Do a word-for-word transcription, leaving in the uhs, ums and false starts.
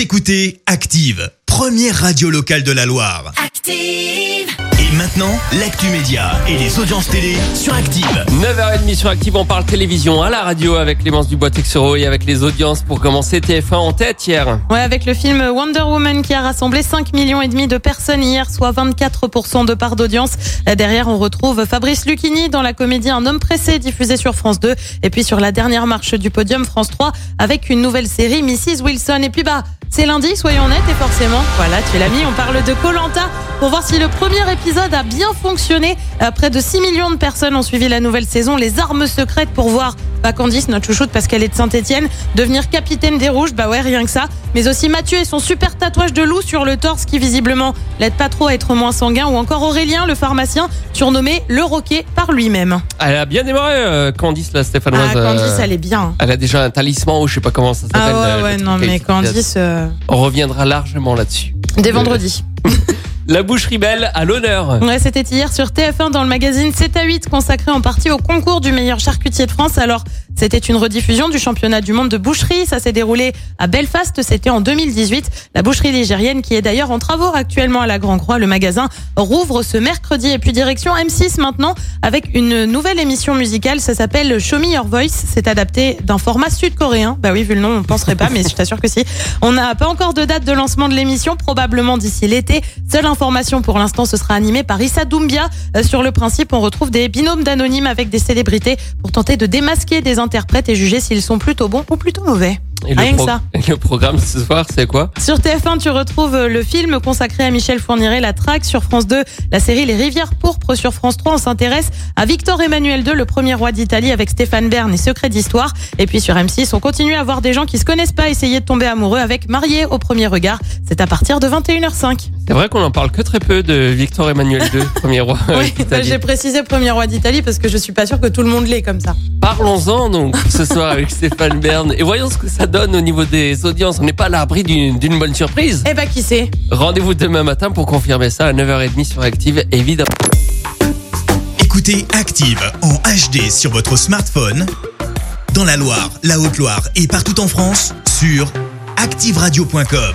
Vous écoutez Active, première radio locale de la Loire. Active! Et maintenant, l'actu média et les audiences télé sur Active. neuf heures trente sur Active, on parle télévision à la radio avec Clémence du Bois Texero et avec les audiences. Pour commencer, T F un en tête hier. Ouais, avec le film Wonder Woman qui a rassemblé cinq millions et demi de personnes hier, soit vingt-quatre pour cent de part d'audience. Derrière, on retrouve Fabrice Lucchini dans la comédie Un homme pressé diffusée sur France deux. Et puis sur la dernière marche du podium, France trois avec une nouvelle série missus Wilson. Et puis bah... c'est lundi, soyons honnêtes, et forcément, voilà, tu l'as mis, on parle de Koh Lanta pour voir si le premier épisode a bien fonctionné. Près de six millions de personnes ont suivi la nouvelle saison. Les armes secrètes pour voir bah, Candice, notre chouchoute parce qu'elle est de Saint-Etienne, devenir capitaine des Rouges, bah ouais, rien que ça. Mais aussi Mathieu et son super tatouage de loup sur le torse qui visiblement l'aide pas trop à être moins sanguin. Ou encore Aurélien, le pharmacien, surnommé le roquet par lui-même. Elle a bien démarré, euh, Candice, la stéphanoise. Ah, Candice, euh, elle est bien. Elle a déjà un talisman ou je sais pas comment ça s'appelle. Ah ouais, ouais, non, mais Candice... Euh... On reviendra largement là-dessus. Dès vendredi. La boucherie belle à l'honneur. Ouais, c'était hier sur T F un dans le magazine sept à huit, consacré en partie au concours du meilleur charcutier de France. Alors, c'était une rediffusion du championnat du monde de boucherie. Ça s'est déroulé à Belfast, c'était en deux mille dix-huit. La boucherie ligérienne, qui est d'ailleurs en travaux actuellement à la Grand-Croix, le magasin rouvre ce mercredi. Et puis direction M six maintenant, avec une nouvelle émission musicale. Ça s'appelle Show Me Your Voice. C'est adapté d'un format sud-coréen. Bah oui, vu le nom, on penserait pas, mais je t'assure que si. On n'a pas encore de date de lancement de l'émission, probablement d'ici l'été. Seule information pour l'instant, ce sera animé par Issa Doumbia. Sur le principe, on retrouve des binômes d'anonymes avec des célébrités pour tenter de démasquer des interprètes et juger s'ils sont plutôt bons ou plutôt mauvais. Et Rien le pro- que ça. Et le programme ce soir, c'est quoi ? Sur T F un, tu retrouves le film consacré à Michel Fourniret, La Traque. Sur France deux, la série Les Rivières Pourpres. Sur France trois, on s'intéresse à Victor Emmanuel deux, le premier roi d'Italie, avec Stéphane Bern et Secrets d'Histoire. Et puis sur M six, on continue à voir des gens qui se connaissent pas essayer de tomber amoureux avec Marié au premier regard. C'est à partir de vingt et une heures cinq. C'est vrai qu'on en parle que très peu de Victor Emmanuel deux, premier roi oui, d'Italie. J'ai précisé premier roi d'Italie parce que je suis pas sûre que tout le monde l'est comme ça. Parlons-en donc ce soir avec Stéphane Bern et voyons ce que ça donne au niveau des audiences. On n'est pas à l'abri d'une, d'une bonne surprise. Eh ben, qui sait ? Rendez-vous demain matin pour confirmer ça à neuf heures trente sur Active, évidemment. Écoutez Active en H D sur votre smartphone, dans la Loire, la Haute-Loire et partout en France, sur active radio point com.